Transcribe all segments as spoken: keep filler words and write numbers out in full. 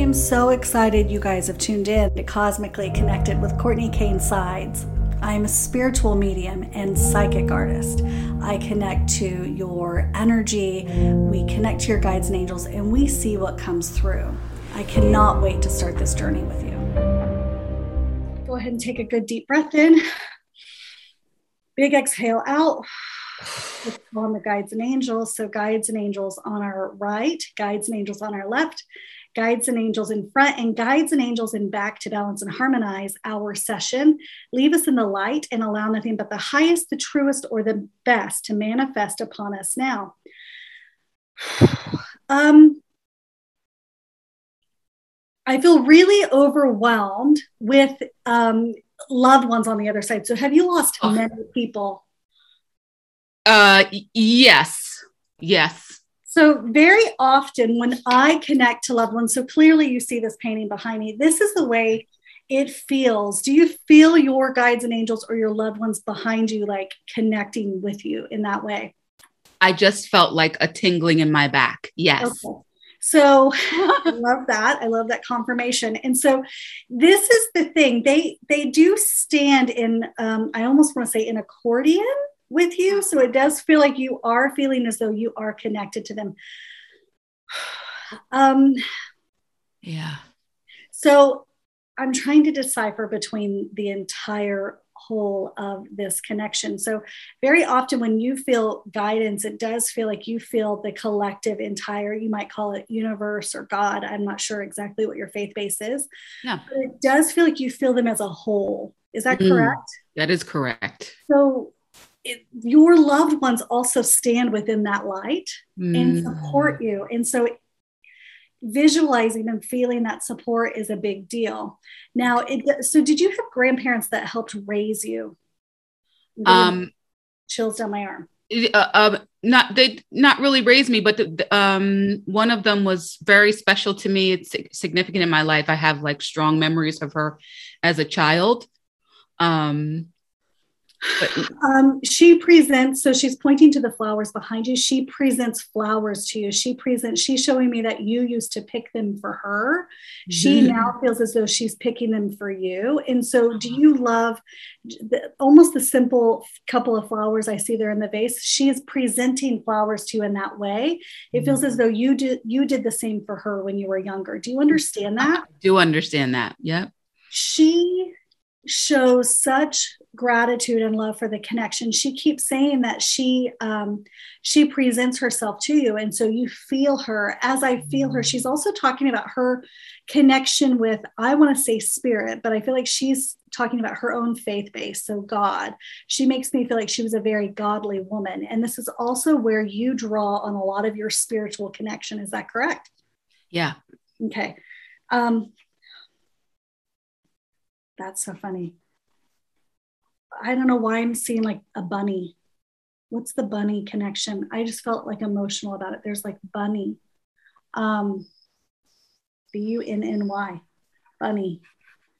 am so excited you guys have tuned in to Cosmically Connected with Courtney Kane Sides. I am a spiritual medium and psychic artist. I connect to your energy, we connect to your guides and angels, and we see what comes through. I cannot wait to start this journey with you. Go ahead and take a good deep breath in. Big exhale out. Let's call on the guides and angels. So guides and angels on our right, guides and angels on our left, guides and angels in front, and guides and angels in back to balance and harmonize our session. Leave us in the light and allow nothing but the highest, the truest, or the best to manifest upon us now. Um, I feel really overwhelmed with um, loved ones on the other side. So have you lost oh. many people? Uh, yes. Yes. So very often when I connect to loved ones, so clearly you see this painting behind me, this is the way it feels. Do you feel your guides and angels or your loved ones behind you, like connecting with you in that way? I just felt like a tingling in my back. Yes. Okay. So I love that. I love that confirmation. And so this is the thing. They, they do stand in, um, I almost want to say an accordion with you. So it does feel like you are feeling as though you are connected to them. Um, yeah. So I'm trying to decipher between the entire whole of this connection. So very often when you feel guidance, it does feel like you feel the collective entire, you might call it universe or God. I'm not sure exactly what your faith base is. Yeah. But it does feel like you feel them as a whole. Is that mm-hmm. correct? That is correct. So It, your loved ones also stand within that light mm. and support you. And so visualizing and feeling that support is a big deal. Now, it, so did you have grandparents that helped raise you? Um, chills down my arm. Uh, uh, not, they not really raised me, but the, the, um, one of them was very special to me. It's significant in my life. I have like strong memories of her as a child. Um, Um, she presents, so she's pointing to the flowers behind you. She presents flowers to you. She presents, she's showing me that you used to pick them for her. Mm-hmm. She now feels as though she's picking them for you. And so do you love the, almost the simple couple of flowers I see there in the vase? She is presenting flowers to you in that way. It feels as though you did, you did the same for her when you were younger. Do you understand that? I do understand that. Yep. She shows such gratitude and love for the connection. She keeps saying that she um, she presents herself to you. And so you feel her. As I feel her, she's also talking about her connection with, I want to say spirit, but I feel like she's talking about her own faith base. So God, she makes me feel like she was a very godly woman. And this is also where you draw on a lot of your spiritual connection. Is that correct? Yeah. Okay. Um, That's so funny. I don't know why I'm seeing like a bunny. What's the bunny connection? I just felt like emotional about it. There's like bunny. Um, B U N N Y. Bunny.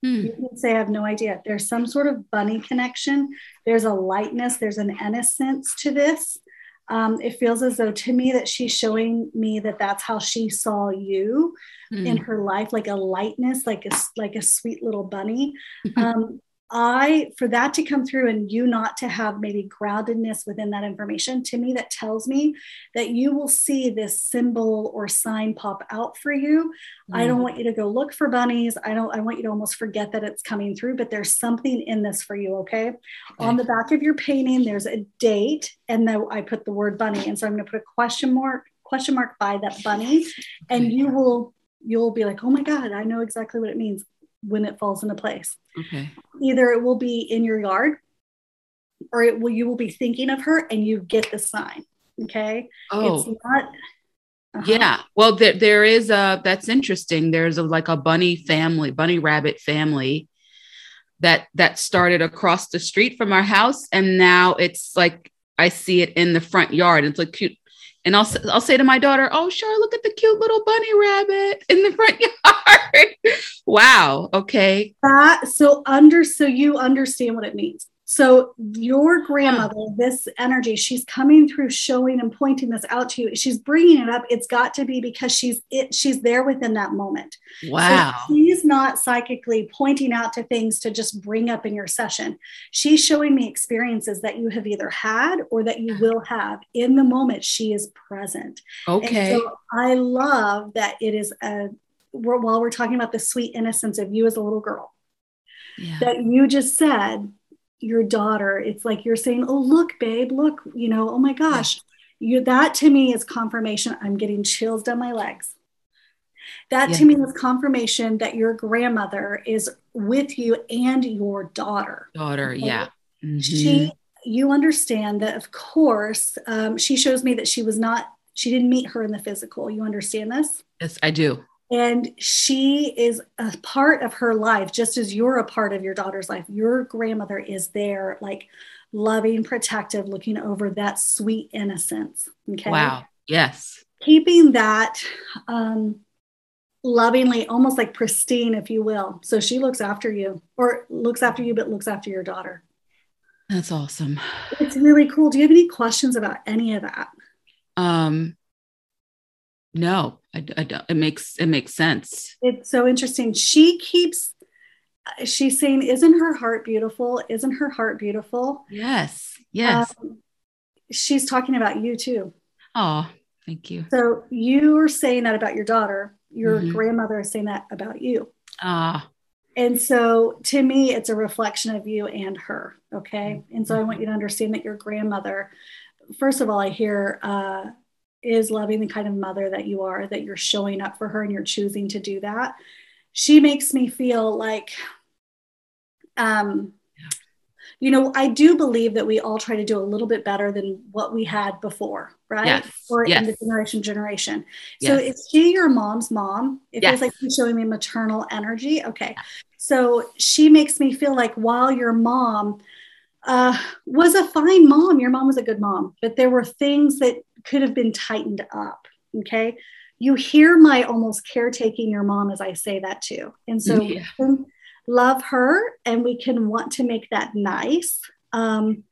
Hmm. You can say I have no idea. There's some sort of bunny connection. There's a lightness. There's an innocence to this. Um, it feels as though to me that she's showing me that that's how she saw you mm. in her life, like a lightness, like a, like a sweet little bunny. um, I, for that to come through and you not to have maybe groundedness within that information, to me, that tells me that you will see this symbol or sign pop out for you. Mm. I don't want you to go look for bunnies. I don't, I want you to almost forget that it's coming through, but there's something in this for you. Okay. Okay. On the back of your painting, there's a date. And then I put the word bunny. And so I'm going to put a question mark, question mark by that bunny. And you will, you'll be like, oh my God, I know exactly what it means when it falls into place. Okay. Either it will be in your yard or it will, you will be thinking of her and you get the sign. Okay. Oh, it's not, uh-huh. yeah. Well, there, there is a, that's interesting. There's a, like a bunny family, bunny rabbit family that, that started across the street from our house. And now it's like, I see it in the front yard. It's like cute. And I'll, I'll say to my daughter, oh, sure, look at the cute little bunny rabbit in the front yard. Wow. Okay. That, so under, so you understand what it means. So your grandmother, this energy, she's coming through, showing and pointing this out to you. She's bringing it up. It's got to be because she's it. She's there within that moment. Wow. So she's not psychically pointing out to things to just bring up in your session. She's showing me experiences that you have either had or that you will have in the moment. She is present. Okay. And so I love that it is a, we're, while we're talking about the sweet innocence of you as a little girl, yeah, that you just said, your daughter, it's like you're saying, oh, look, babe, look, you know, oh my gosh, you, that to me is confirmation. I'm getting chills down my legs. That yeah. to me is confirmation that your grandmother is with you and your daughter. Daughter, okay? Yeah. Mm-hmm. She, you understand that, of course, um, she shows me that she was not, she didn't meet her in the physical. You understand this? Yes, I do. And she is a part of her life, just as you're a part of your daughter's life. Your grandmother is there, like loving, protective, looking over that sweet innocence. Okay. Wow. Yes. Keeping that um, lovingly, almost like pristine, if you will. So she looks after you, or looks after you, but looks after your daughter. That's awesome. It's really cool. Do you have any questions about any of that? Um. No, I, I don't. It makes, it makes sense. It's so interesting. She keeps, she's saying, isn't her heart beautiful? Isn't her heart beautiful? Yes. Yes. Um, she's talking about you too. Oh, thank you. So you are saying that about your daughter. Your mm-hmm. grandmother is saying that about you. Ah. And so to me, it's a reflection of you and her. Okay. Mm-hmm. And so I want you to understand that your grandmother, first of all, I hear, uh, is loving the kind of mother that you are, that you're showing up for her and you're choosing to do that. She makes me feel like, um, yeah. you know, I do believe that we all try to do a little bit better than what we had before, right? Yes. Or yes. in the generation generation. Yes. So is she your mom's mom? It yes. feels like she's showing me maternal energy. Okay. Yeah. So she makes me feel like while your mom uh, was a fine mom, your mom was a good mom, but there were things that could have been tightened up. Okay. You hear my almost caretaking your mom as I say that too. And so yeah. we can love her and we can want to make that nice. Um,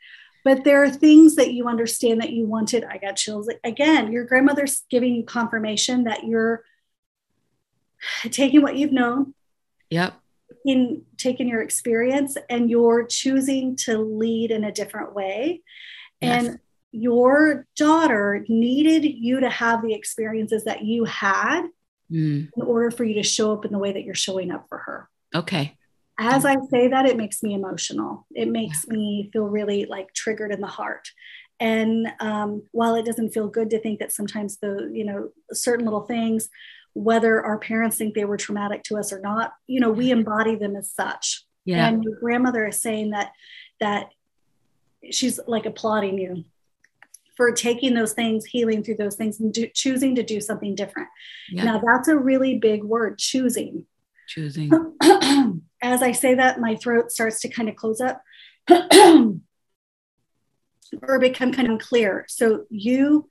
but there are things that you understand that you wanted. I got chills again. Your grandmother's giving you confirmation that you're taking what you've known. Yep. In taking your experience and you're choosing to lead in a different way. Yes. And your daughter needed you to have the experiences that you had mm. in order for you to show up in the way that you're showing up for her. Okay. As I say that, it makes me emotional. It makes yeah. me feel really like triggered in the heart. And um, while it doesn't feel good to think that sometimes the, you know, certain little things, whether our parents think they were traumatic to us or not, you know, we embody them as such. Yeah. And your grandmother is saying that, that she's like applauding you for taking those things, healing through those things, and do, choosing to do something different. Yeah. Now that's a really big word, choosing. Choosing. As I say that, my throat starts to kind of close up or become kind of unclear. So you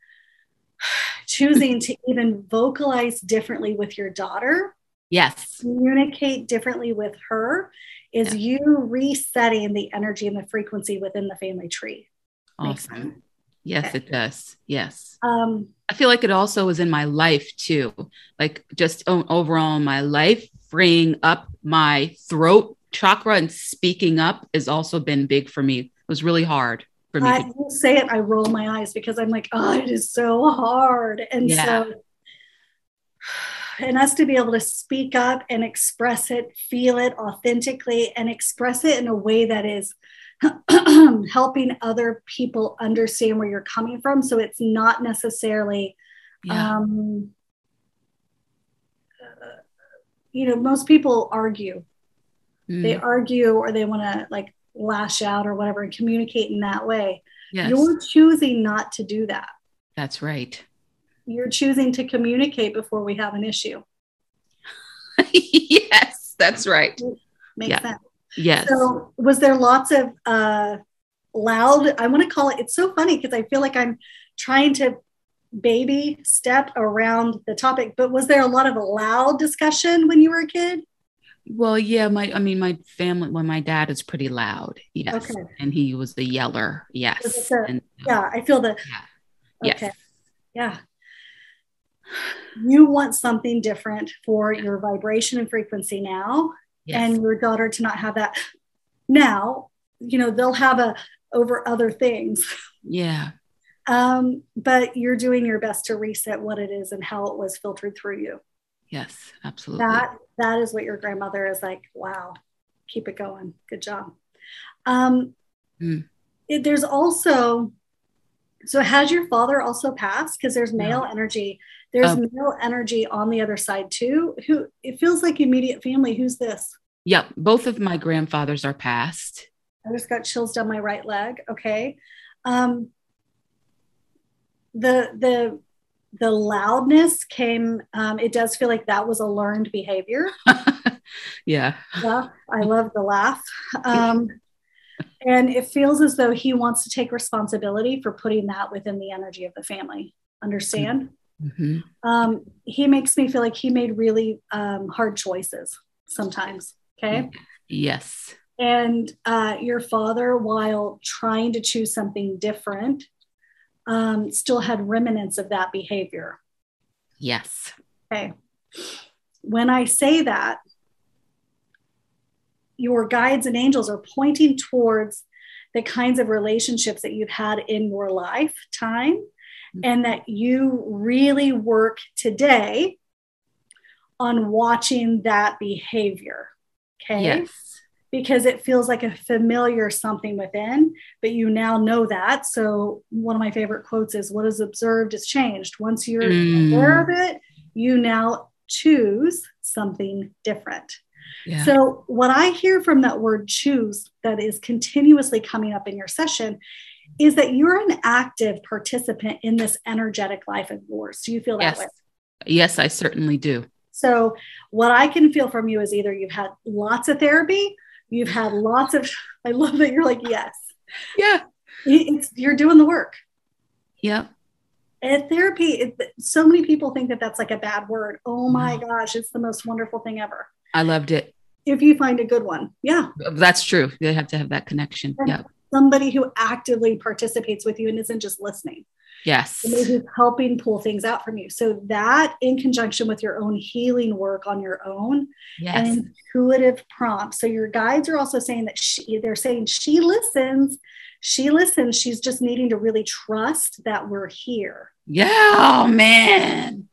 choosing to even vocalize differently with your daughter. Yes. Communicate differently with her is yeah. you resetting the energy and the frequency within the family tree. Awesome. Yes, okay. It does. Yes. Um, I feel like it also is in my life too, like just overall in my life, freeing up my throat chakra and speaking up has also been big for me. It was really hard for me. I will say it. I roll my eyes because I'm like, oh, it is so hard. And yeah. so, and us to be able to speak up and express it, feel it authentically and express it in a way that is helping other people understand where you're coming from. So it's not necessarily, yeah. um, uh, you know, most people argue, mm. they argue or they want to like lash out or whatever and communicate in that way. Yes. You're choosing not to do that. That's right. You're choosing to communicate before we have an issue. Yes, that's right. Makes yeah. sense. Yes. So was there lots of uh, loud, I want to call it, it's so funny because I feel like I'm trying to baby step around the topic, but was there a lot of loud discussion when you were a kid? Well, yeah, my, I mean, my family, well, my dad is pretty loud. Yes. Okay. And he was the yeller. Yes. A, and, uh, yeah. I feel that. Yeah. Okay. Yes. Yeah. You want something different for yeah. your vibration and frequency now, yes. and your daughter to not have that now, you know, they'll have a over other things. Yeah. Um, but you're doing your best to reset what it is and how it was filtered through you. Yes, absolutely. That, that is what your grandmother is like, wow, keep it going. Good job. Um, mm. it, there's also, so has your father also passed? Cause there's male no. energy. There's um, male energy on the other side too. Who it feels like immediate family. Who's this? Yep. Both of my grandfathers are passed. I just got chills down my right leg. Okay. Um, the, the, the loudness came, um, it does feel like that was a learned behavior. yeah. yeah. I love the laugh. Um, and it feels as though he wants to take responsibility for putting that within the energy of the family. Understand? Mm-hmm. Um, he makes me feel like he made really, um, hard choices sometimes. Okay. Yes. And, uh, your father, while trying to choose something different, Um, still had remnants of that behavior. Yes. Okay. When I say that, your guides and angels are pointing towards the kinds of relationships that you've had in your lifetime, mm-hmm. and that you really work today on watching that behavior. Okay. Yes. Because it feels like a familiar something within, but you now know that. So one of my favorite quotes is, what is observed is changed. Once you're mm. aware of it, you now choose something different. Yeah. So what I hear from that word choose that is continuously coming up in your session is that you're an active participant in this energetic life of yours. Do you feel that yes. way? Yes, I certainly do. So what I can feel from you is either you've had lots of therapy, you've had lots of, I love that. You're like, yes. Yeah. It's, you're doing the work. Yeah. And therapy, it, so many people think that that's like a bad word. Oh my wow. gosh. It's the most wonderful thing ever. I loved it. If you find a good one. Yeah. That's true. They have to have that connection. Yeah. Somebody who actively participates with you and isn't just listening. Yes. Somebody who's helping pull things out from you. So that in conjunction with your own healing work on your own yes. and intuitive prompts. So your guides are also saying that she, they're saying she listens, she listens. She's just needing to really trust that we're here. Yeah. Oh man.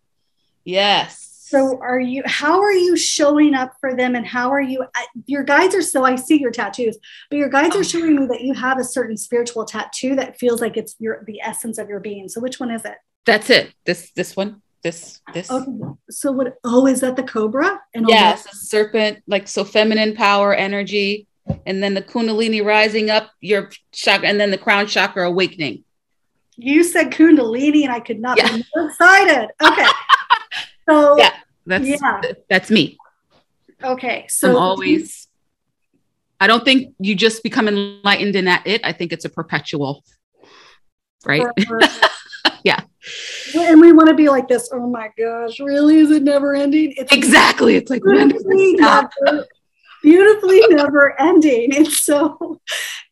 Yes. So are you, how are you showing up for them and how are you, your guides are, so I see your tattoos, but your guides are showing me that you have a certain spiritual tattoo that feels like it's your, the essence of your being. So which one is it? That's it. This, this one, this, this. Okay. So what, oh, is that the cobra? And yes, a serpent, like, so feminine power energy. And then the Kundalini rising up your chakra and then the crown chakra awakening. You said Kundalini and I could not yeah. be more excited. Okay. So yeah. That's, yeah. that's me. Okay. So I'm always, I don't think you just become enlightened and that's it. I think it's a perpetual, right? yeah. And we want to be like this. Oh my gosh. Really? Is it never ending? It's exactly. It's like beautifully, never, beautifully never ending. And so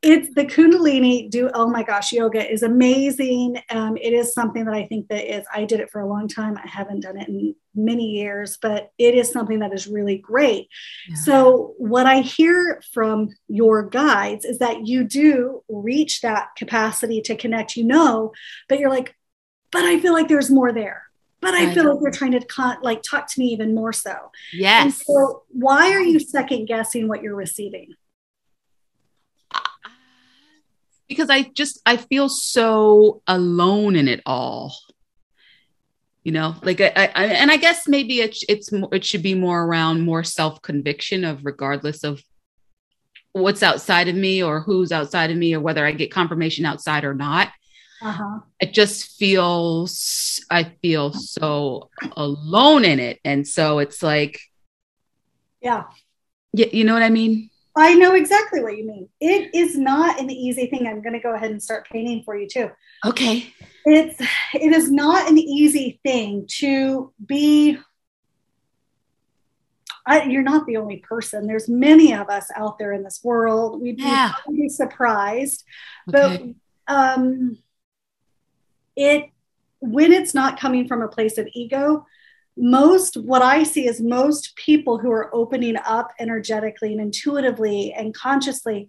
it's the Kundalini do. Oh my gosh. Yoga is amazing. Um, it is something that I think that is, I did it for a long time. I haven't done it in many years, but it is something that is really great. Yeah. So what I hear from your guides is that you do reach that capacity to connect, you know, but you're like, but I feel like there's more there, but I, I feel know. like you're trying to con- like talk to me even more so. Yes. And so why are you second guessing what you're receiving? Because I just, I feel so alone in it all. You know, like, I, I, and I guess maybe it's, it's, it should be more around more self-conviction of regardless of what's outside of me or who's outside of me or whether I get confirmation outside or not. Uh-huh. It just feels, I feel so alone in it. And so it's like, yeah, you, you know what I mean? I know exactly what you mean. It is not an easy thing. I'm going to go ahead and start painting for you too. Okay. It's, it is not an easy thing to be, I, you're not the only person. There's many of us out there in this world. We'd yeah. be surprised, okay. but um, it when it's not coming from a place of ego, most what I see is most people who are opening up energetically and intuitively and consciously,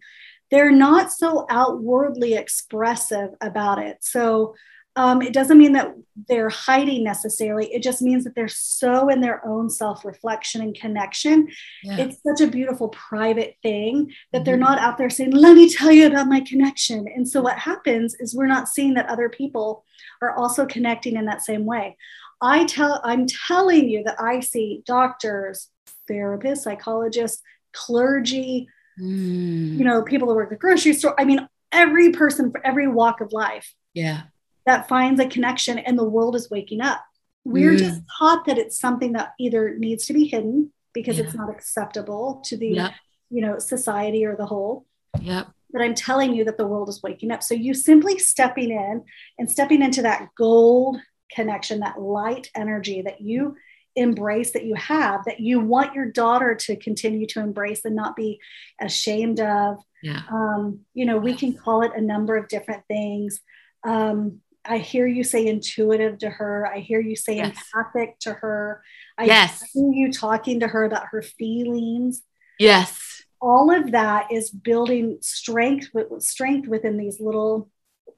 they're not so outwardly expressive about it. So um, it doesn't mean that they're hiding necessarily. It just means that they're so in their own self-reflection and connection. Yeah. It's such a beautiful private thing that mm-hmm. they're not out there saying, let me tell you about my connection. And so what happens is we're not seeing that other people are also connecting in that same way. I tell, I'm telling you that I see doctors, therapists, psychologists, clergy, mm. you know, people that work at the grocery store. I mean, every person for every walk of life yeah. that finds a connection, and the world is waking up. We're mm. just taught that it's something that either needs to be hidden because yeah. it's not acceptable to the, yep. you know, society or the whole. Yep. But I'm telling you that the world is waking up. So you simply stepping in and stepping into that gold connection, that light energy that you embrace, that you have, that you want your daughter to continue to embrace and not be ashamed of. Yeah. Um, you know, we can call it a number of different things. Um, I hear you say intuitive to her. I hear you say yes. empathic to her. I yes. hear you talking to her about her feelings. Yes. All of that is building strength, with strength within these little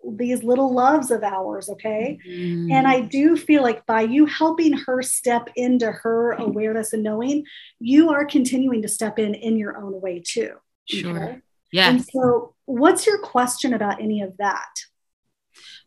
these little loves of ours. Okay. Mm-hmm. And I do feel like by you helping her step into her awareness and knowing, you are continuing to step in, in your own way too. Sure. Okay? Yes. And so what's your question about any of that?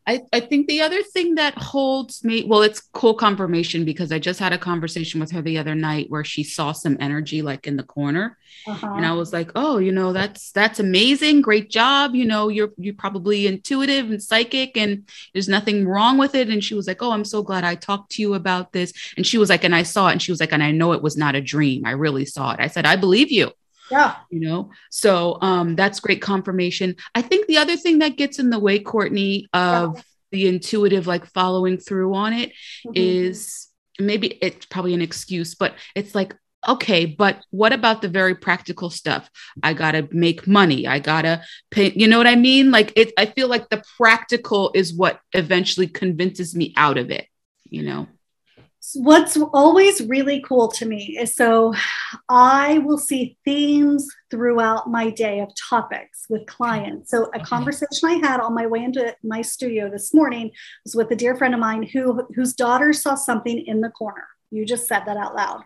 I, I think the other thing that holds me, well, it's cool confirmation, because I just had a conversation with her the other night where she saw some energy like in the corner. Uh-huh. And I was like, oh, you know, that's, that's amazing. Great job. You know, you're, you're probably intuitive and psychic, and there's nothing wrong with it. And she was like, oh, I'm so glad I talked to you about this. And she was like, and I saw it. And she was like, and I know it was not a dream. I really saw it. I said, I believe you. Yeah. You know, so um, that's great confirmation. I think the other thing that gets in the way, Courtney, of yeah. the intuitive, like following through on it mm-hmm. is maybe it's probably an excuse, but it's like, okay, but what about the very practical stuff? I got to make money. I got to pay, you know what I mean? Like it, I feel like the practical is what eventually convinces me out of it, you know? What's always really cool to me is so I will see themes throughout my day of topics with clients. So a conversation I had on my way into my studio this morning was with a dear friend of mine who whose daughter saw something in the corner. You just said that out loud.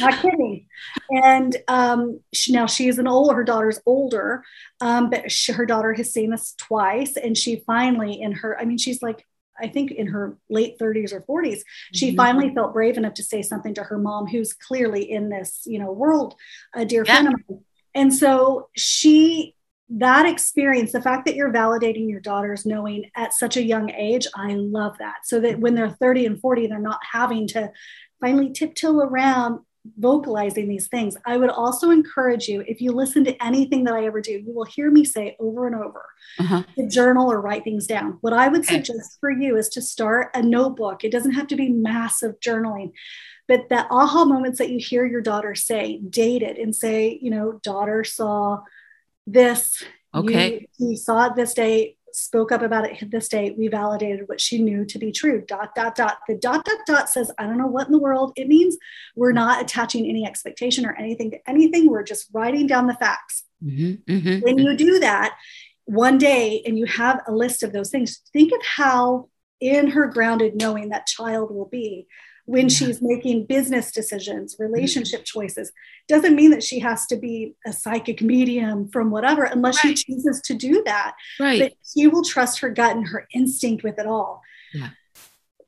Not kidding. And um, she, now she's an old, her daughter's older, um, but she, her daughter has seen this twice. And she finally in her, I mean, she's like, I think in her late thirties or forties, she mm-hmm. finally felt brave enough to say something to her mom, who's clearly in this, you know, world, a dear yeah. friend of mine. And so she, that experience, the fact that you're validating your daughters, knowing at such a young age, I love that. So that when they're thirty and forty, they're not having to finally tiptoe around vocalizing these things. I would also encourage you, if you listen to anything that I ever do, you will hear me say over and over uh-huh. to journal or write things down. What I would okay. suggest for you is to start a notebook. It doesn't have to be massive journaling, but the aha moments that you hear your daughter say, date it and say, you know, daughter saw this. Okay. You, you saw it this day, spoke up about it this day. We validated what she knew to be true. Dot, dot, dot. The dot, dot, dot says, I don't know what in the world it means. We're not attaching any expectation or anything to anything. We're just writing down the facts. Mm-hmm, mm-hmm, when mm-hmm. you do that one day and you have a list of those things, think of how in her grounded knowing that child will be when she's making business decisions, relationship choices. Doesn't mean that she has to be a psychic medium from whatever, unless right. she chooses to do that. Right. But she will trust her gut and her instinct with it all. Yeah.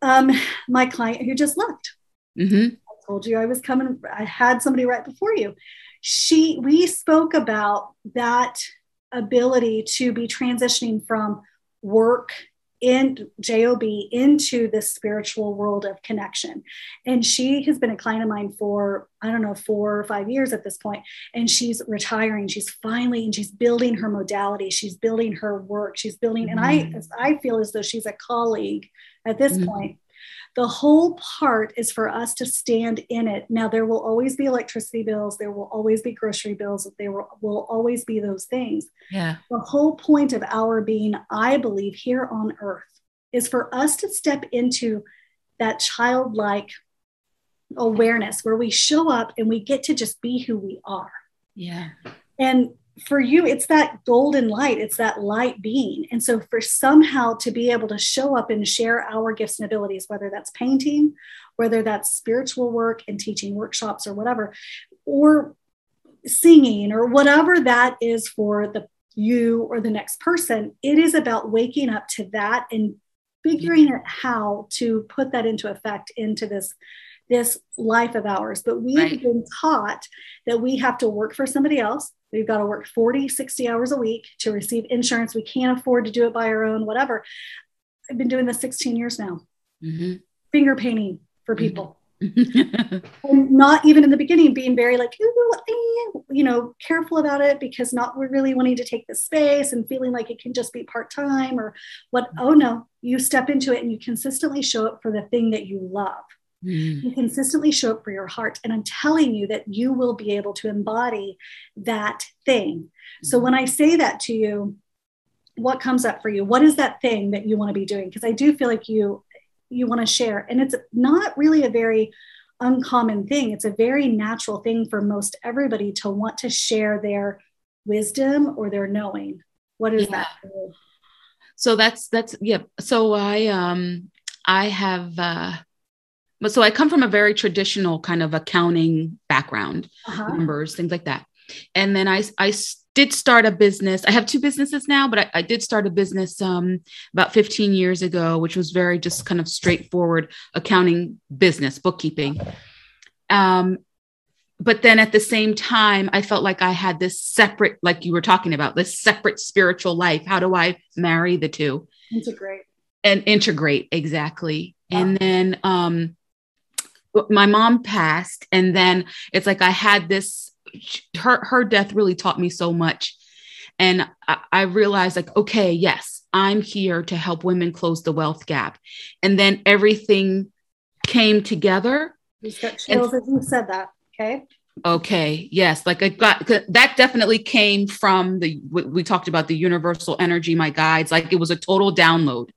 Um, my client who just left, mm-hmm. I told you I was coming. I had somebody right before you. She, we spoke about that ability to be transitioning from work in J O B into this spiritual world of connection. And she has been a client of mine for, I don't know, four or five years at this point. And she's retiring. She's finally, and she's building her modality. She's building her work. She's building, mm-hmm. and I, I feel as though she's a colleague at this mm-hmm. point, The whole part is for us to stand in it. Now, there will always be electricity bills. There will always be grocery bills. There will, will always be those things. Yeah. The whole point of our being, I believe, here on earth is for us to step into that childlike awareness where we show up and we get to just be who we are. Yeah. And for you, it's that golden light. It's that light being. And so for somehow to be able to show up and share our gifts and abilities, whether that's painting, whether that's spiritual work and teaching workshops or whatever, or singing or whatever that is for the you or the next person, it is about waking up to that and figuring out how to put that into effect into this this life of ours. But we've right. been taught that we have to work for somebody else. We've got to work forty, sixty hours a week to receive insurance. We can't afford to do it by our own, whatever. I've been doing this sixteen years now. Mm-hmm. Finger painting for people. Mm-hmm. And not even in the beginning being very like, ooh, you know, careful about it because not really wanting to take the space and feeling like it can just be part-time or what. Mm-hmm. Oh no, you step into it and you consistently show up for the thing that you love. You consistently show up for your heart. And I'm telling you that you will be able to embody that thing. So when I say that to you, what comes up for you? What is that thing that you want to be doing? Because I do feel like you, you want to share. And it's not really a very uncommon thing. It's a very natural thing for most everybody to want to share their wisdom or their knowing. What is yeah. that for you? So that's, that's, yeah. So I, um, I have, uh, But so I come from a very traditional kind of accounting background, uh-huh. numbers, things like that. And then I, I did start a business. I have two businesses now, but I, I did start a business um, about fifteen years ago, which was very just kind of straightforward accounting business, bookkeeping. Um, but then at the same time, I felt like I had this separate, like you were talking about, this separate spiritual life. How do I marry the two? Integrate. And integrate, exactly. Wow. And then... Um, my mom passed. And then it's like, I had this, her, her death really taught me so much. And I, I realized like, okay, yes, I'm here to help women close the wealth gap. And then everything came together. You got chills as you said that. Okay. Okay. Yes. Like I got, that definitely came from the, we talked about the universal energy, my guides, like it was a total download.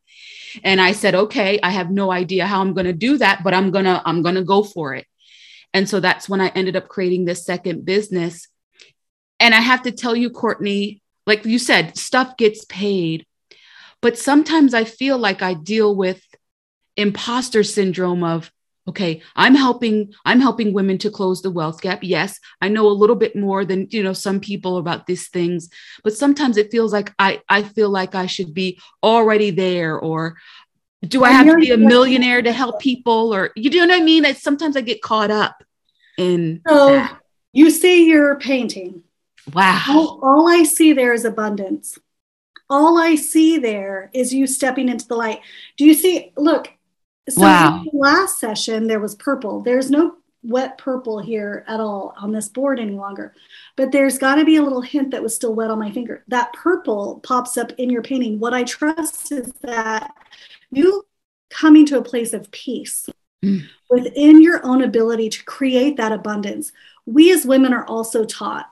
And I said, okay, I have no idea how I'm going to do that, but I'm going to, I'm going to go for it. And so that's when I ended up creating this second business. And I have to tell you, Courtney, like you said, stuff gets paid, but sometimes I feel like I deal with imposter syndrome of, okay, I'm helping, I'm helping women to close the wealth gap. Yes. I know a little bit more than, you know, some people about these things, but sometimes it feels like I, I feel like I should be already there, or do I have to be a millionaire to help people? Or, you know what I mean? I, sometimes I get caught up in. So that. You say you're painting. Wow. All, all I see there is abundance. All I see there is you stepping into the light. Do you see, look, So wow. in the last session, there was purple. There's no wet purple here at all on this board any longer, but there's got to be a little hint that was still wet on my finger. That purple pops up in your painting. What I trust is that you coming to a place of peace mm. within your own ability to create that abundance. We as women are also taught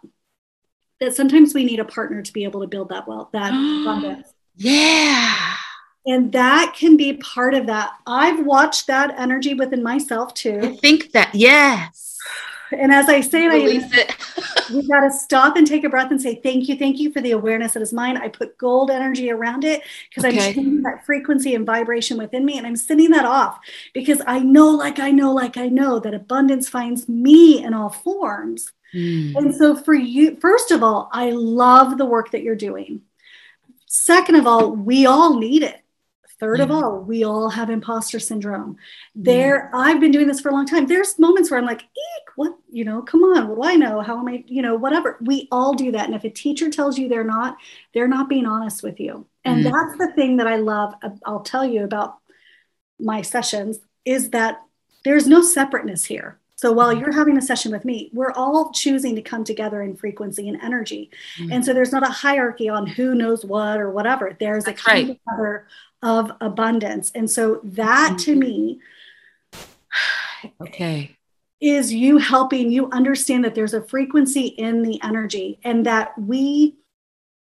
that sometimes we need a partner to be able to build that wealth, that abundance. Yeah. And that can be part of that. I've watched that energy within myself too. I think that, yes. And as I say, Release I, it. We've got to stop and take a breath and say, thank you. Thank you for the awareness that is mine. I put gold energy around it because okay. I'm changing that frequency and vibration within me. And I'm sending that off because I know, like, I know, like I know that abundance finds me in all forms. Mm. And so for you, first of all, I love the work that you're doing. Second of all, we all need it. Third of all, we all have imposter syndrome. There, I've been doing this for a long time. There's moments where I'm like, eek, what, you know, come on, what do I know? How am I, you know, whatever. We all do that. And if a teacher tells you they're not, they're not being honest with you. And mm-hmm. that's the thing that I love. I'll tell you about my sessions is that there's no separateness here. So while you're having a session with me, we're all choosing to come together in frequency and energy. Mm-hmm. And so there's not a hierarchy on who knows what or whatever. There's a kind of abundance. And so that mm-hmm. to me Okay. Is you helping you understand that there's a frequency in the energy and that we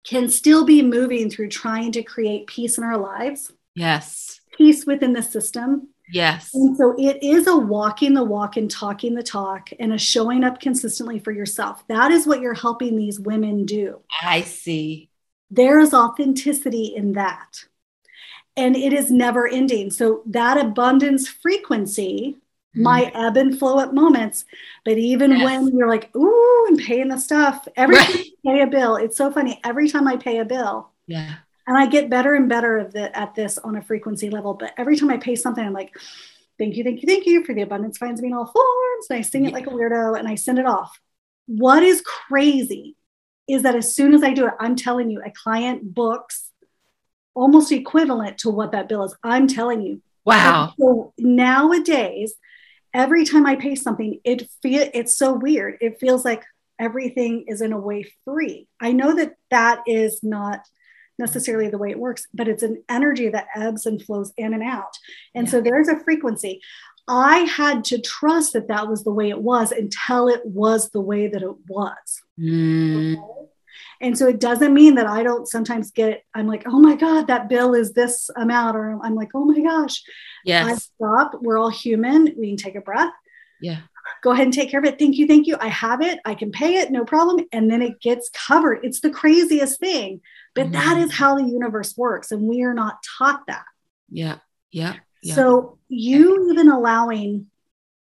can still be moving through trying to create peace in our lives. Yes. Peace within the system. Yes. And so it is a walking the walk and talking the talk and a showing up consistently for yourself. That is what you're helping these women do. I see. There is authenticity in that. And it is never ending. So that abundance frequency, mm-hmm. my ebb and flow at moments, but even yes. when you're like, ooh, I'm paying the stuff. Every time I pay a bill, it's so funny. Every time I pay a bill. Yeah. And I get better and better at, the, at this on a frequency level. But every time I pay something, I'm like, thank you, thank you, thank you for the abundance finds me in all forms. And I sing yeah. it like a weirdo and I send it off. What is crazy is that as soon as I do it, I'm telling you, a client books almost equivalent to what that bill is. I'm telling you. Wow. So nowadays, every time I pay something, it feel it's so weird. It feels like everything is in a way free. I know that that is not necessarily the way it works, but it's an energy that ebbs and flows in and out. And yeah. so there's a frequency. I had to trust that that was the way it was until it was the way that it was. Mm. Okay? And so it doesn't mean that I don't sometimes get, I'm like, oh my God, that bill is this amount. Or I'm like, oh my gosh. Yes. I stop. We're all human. We can take a breath. Yeah. Go ahead and take care of it. Thank you. Thank you. I have it. I can pay it. No problem. And then it gets covered. It's the craziest thing. But that is how the universe works. And we are not taught that. Yeah. Yeah. yeah. So you even allowing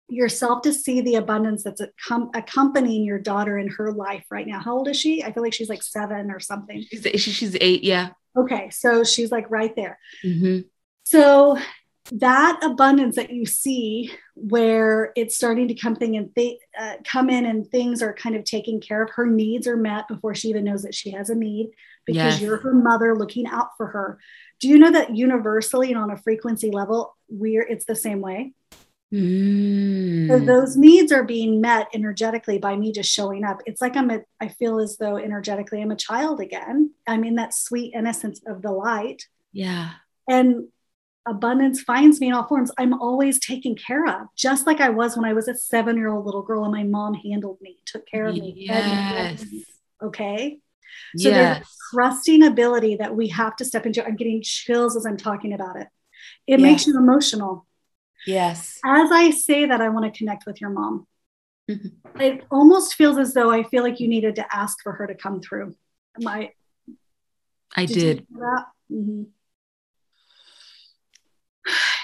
yourself to see the abundance that's accom- accompanying your daughter in her life right now. How old is she? I feel like she's like seven or something. She's eight. She's eight yeah. Okay. So she's like right there. Mm-hmm. So that abundance that you see where it's starting to come thing and th- uh, come in and things are kind of taken care of. Her needs are met before she even knows that she has a need because yes. you're her mother looking out for her. Do you know that universally and on a frequency level, we're, it's the same way. Mm. So those needs are being met energetically by me just showing up. It's like, I'm a, I feel as though energetically I'm a child again. I'm in that sweet innocence of the light. Yeah. And abundance finds me in all forms. I'm always taken care of, just like I was when I was a seven-year-old little girl and my mom handled me, took care of me. Yes. Me. Okay. So yes. there's a trusting ability that we have to step into. I'm getting chills as I'm talking about it. It yes. makes you emotional. Yes. As I say that, I want to connect with your mom. Mm-hmm. It almost feels as though I feel like you needed to ask for her to come through. Am I, I did. did. You know that? Mm-hmm.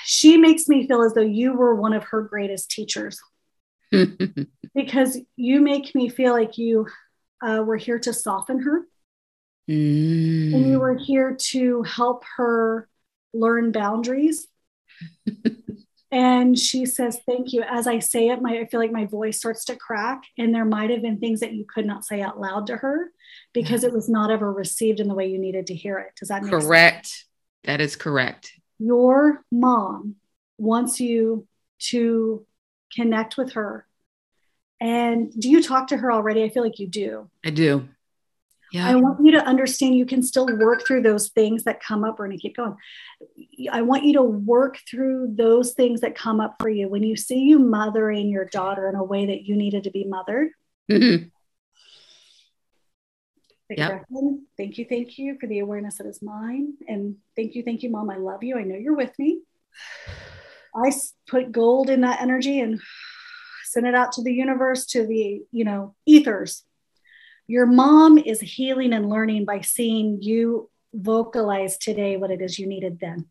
She makes me feel as though you were one of her greatest teachers because you make me feel like you uh, were here to soften her mm. and you were here to help her learn boundaries. And she says, thank you. As I say it, my, I feel like my voice starts to crack and there might've been things that you could not say out loud to her because yes. it was not ever received in the way you needed to hear it. Does that make sense? Correct. That is correct. Your mom wants you to connect with her. And do you talk to her already? I feel like you do. I do. Yeah. I want you to understand you can still work through those things that come up. We're going to keep going. I want you to work through those things that come up for you. When you see you mothering your daughter in a way that you needed to be mothered. Mm-hmm. Yep. Thank you. Thank you for the awareness that is mine. And thank you. Thank you, Mom. I love you. I know you're with me. I put gold in that energy and send it out to the universe, to the, you know, ethers. Your mom is healing and learning by seeing you vocalize today what it is you needed then.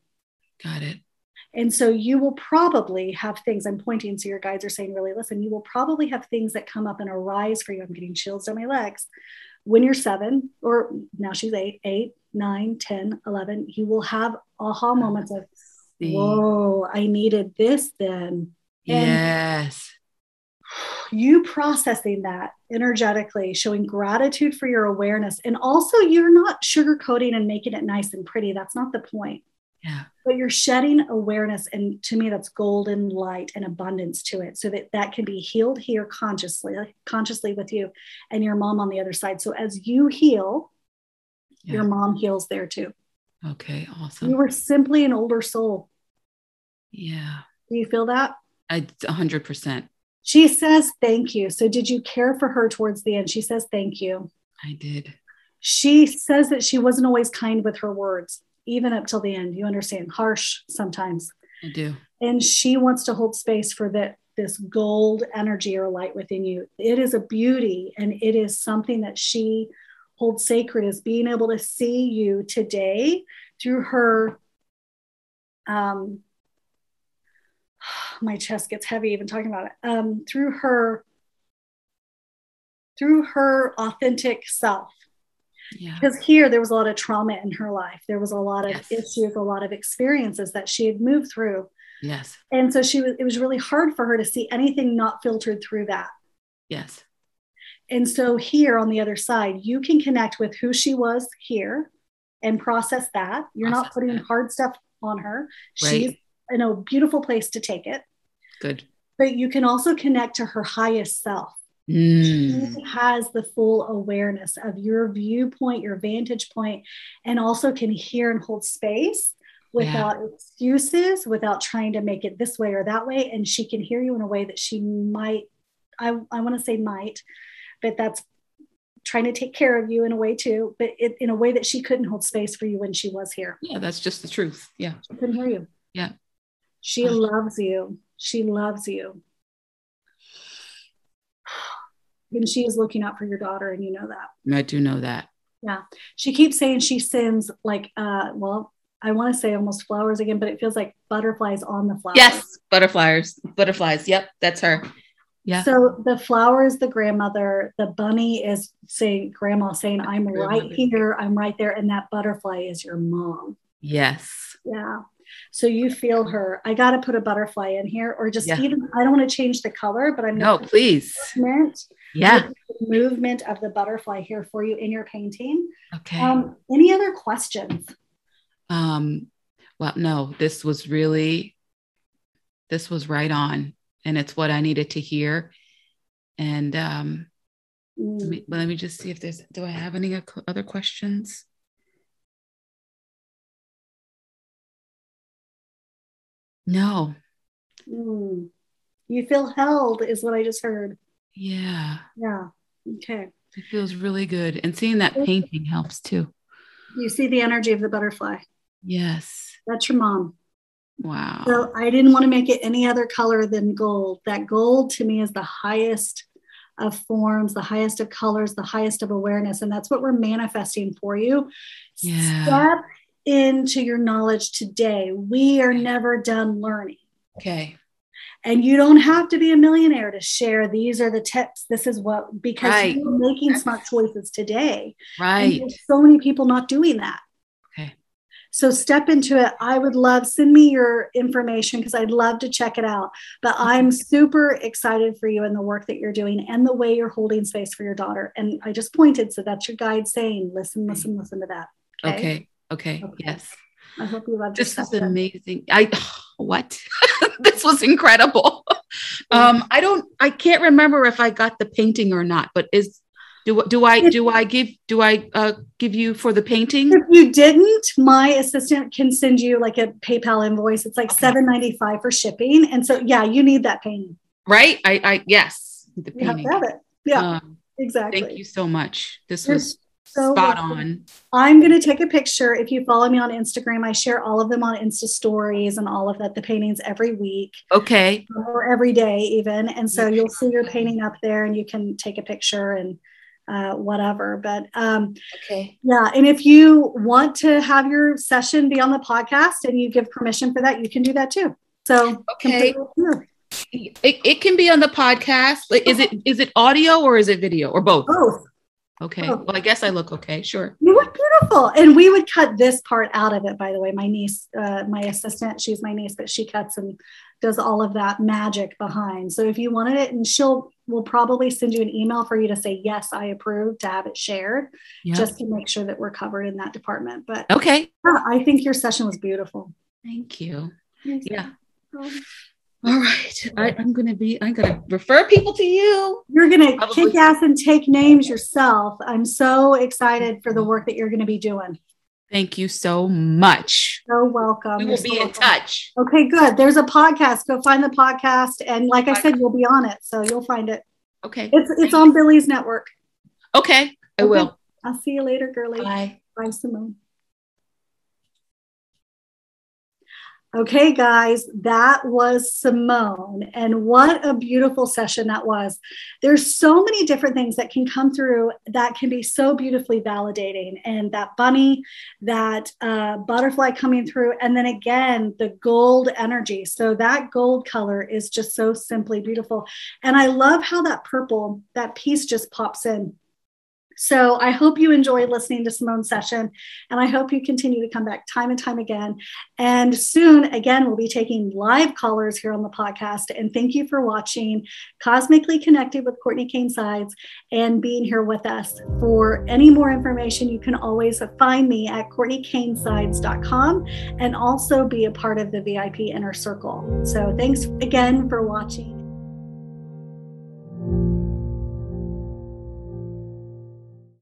Got it. And so you will probably have things, I'm pointing, so your guides are saying, really listen, you will probably have things that come up and arise for you. I'm getting chills down my legs. When you're seven, or now she's eight, eight, nine, ten, eleven, you will have aha moments of, whoa, I needed this then. And yes. you processing that energetically, showing gratitude for your awareness. And also you're not sugarcoating and making it nice and pretty. That's not the point. Yeah. But you're shedding awareness. And to me, that's golden light and abundance to it so that that can be healed here consciously, consciously with you and your mom on the other side. So as you heal, yeah. your mom heals there too. Okay. Awesome. You were simply an older soul. Yeah. Do you feel that? A hundred percent. She says, thank you. So did you care for her towards the end? She says, thank you. I did. She says that she wasn't always kind with her words, even up till the end. You understand? Harsh sometimes. I do. And she wants to hold space for that, this gold energy or light within you. It is a beauty, and it is something that she holds sacred, is being able to see you today through her. Um, my chest gets heavy even talking about it. Um, through her, through her authentic self. Yeah. Because here there was a lot of trauma in her life. There was a lot of yes. issues, a lot of experiences that she had moved through. Yes. And so she was, it was really hard for her to see anything not filtered through that. Yes. And so here on the other side, you can connect with who she was here and process that. You're process not putting that. hard stuff on her. Right. She's in a beautiful place to take it. Good. But you can also connect to her highest self. Mm. She has the full awareness of your viewpoint, your vantage point, and also can hear and hold space without yeah. excuses, without trying to make it this way or that way. And she can hear you in a way that she might, I, I want to say might, but that's trying to take care of you in a way too, but it, in a way that she couldn't hold space for you when she was here. Yeah. That's just the truth. Yeah. She couldn't hear you. Yeah. She um. loves you. She loves you. And she is looking out for your daughter, and you know that. I do know that. Yeah. She keeps saying she sends like, uh, well, I want to say almost flowers again, but it feels like butterflies on the flowers. Yes. Butterflies, butterflies. Yep. That's her. Yeah. So the flower is the grandmother. The bunny is saying, grandma saying, I'm right here. I'm right there. And that butterfly is your mom. Yes. Yeah. So you feel her. I got to put a butterfly in here, or just yeah. even, I don't want to change the color, but I'm no, please. Movement, yeah. Movement of the butterfly here for you in your painting. Okay. Um, any other questions? Um, well, no, this was really, this was right on, and it's what I needed to hear. And, um, mm. let me, let me just see if there's, do I have any other questions? No. Mm. You feel held is what I just heard. Yeah. Yeah. Okay. It feels really good. And seeing that painting helps too. You see the energy of the butterfly. Yes. That's your mom. Wow. So I didn't want to make it any other color than gold. That gold to me is the highest of forms, the highest of colors, the highest of awareness. And that's what we're manifesting for you. Yeah. Step into your knowledge today. We are never done learning. Okay. And you don't have to be a millionaire to share. These are the tips. This is what, because right. you're making smart choices today. Right. And there's so many people not doing that. Okay. So step into it. I would love, send me your information because I'd love to check it out. But I'm super excited for you and the work that you're doing and the way you're holding space for your daughter. And I just pointed. So that's your guide saying, listen, listen, listen to that. Okay. Okay. Okay. okay. Yes. I hope you love this. This is amazing. I, what? This was incredible. Um, I don't, I can't remember if I got the painting or not, but is, do, do I, do I give, do I uh, give you for the painting? If you didn't, my assistant can send you like a PayPal invoice. It's like okay. seven ninety-five for shipping. And so, yeah, you need that painting. Right. I, I, yes. The you painting. Have to have it. Yeah, um, exactly. Thank you so much. This You're- was So Spot welcome. on. I'm going to take a picture. If you follow me on Instagram, I share all of them on Insta stories and all of that, the paintings every week. Okay. Or every day even. And so you'll see your painting up there and you can take a picture and uh, whatever. But um, okay. yeah. And if you want to have your session be on the podcast and you give permission for that, you can do that too. So okay. It, it can be on the podcast. Is it, is it audio or is it video or both? Both. Okay. Oh. Well, I guess I look okay. Sure. You look beautiful. And we would cut this part out of it, by the way. My niece, uh, my assistant, she's my niece, but she cuts and does all of that magic behind. So if you wanted it, and she'll, we'll probably send you an email for you to say, yes, I approve to have it shared yep. just to make sure that we're covered in that department. But okay. Yeah, I think your session was beautiful. Thank you. Thank you. Yeah. Um, All right. I, I'm going to be, I'm going to refer people to you. You're going to kick ass and take names yourself. I'm so excited for the work that you're going to be doing. Thank you so much. You're welcome. We will be in touch. Okay, good. There's a podcast. Go find the podcast. And like I said, you'll be on it. So you'll find it. Okay. It's it's on Billy's network. Okay. I will. I'll see you later, girlie. Bye. Bye, Simone. Okay, guys, that was Simone. And what a beautiful session that was. There's so many different things that can come through that can be so beautifully validating. And that bunny, that uh, butterfly coming through, and then again, the gold energy. So that gold color is just so simply beautiful. And I love how that purple, that piece just pops in. So I hope you enjoy listening to Simone's session, and I hope you continue to come back time and time again. And soon, again, we'll be taking live callers here on the podcast. And thank you for watching Cosmically Connected with Courtney Kane Sides and being here with us. For any more information, you can always find me at courtney kane sides dot com and also be a part of the V I P Inner Circle. So thanks again for watching.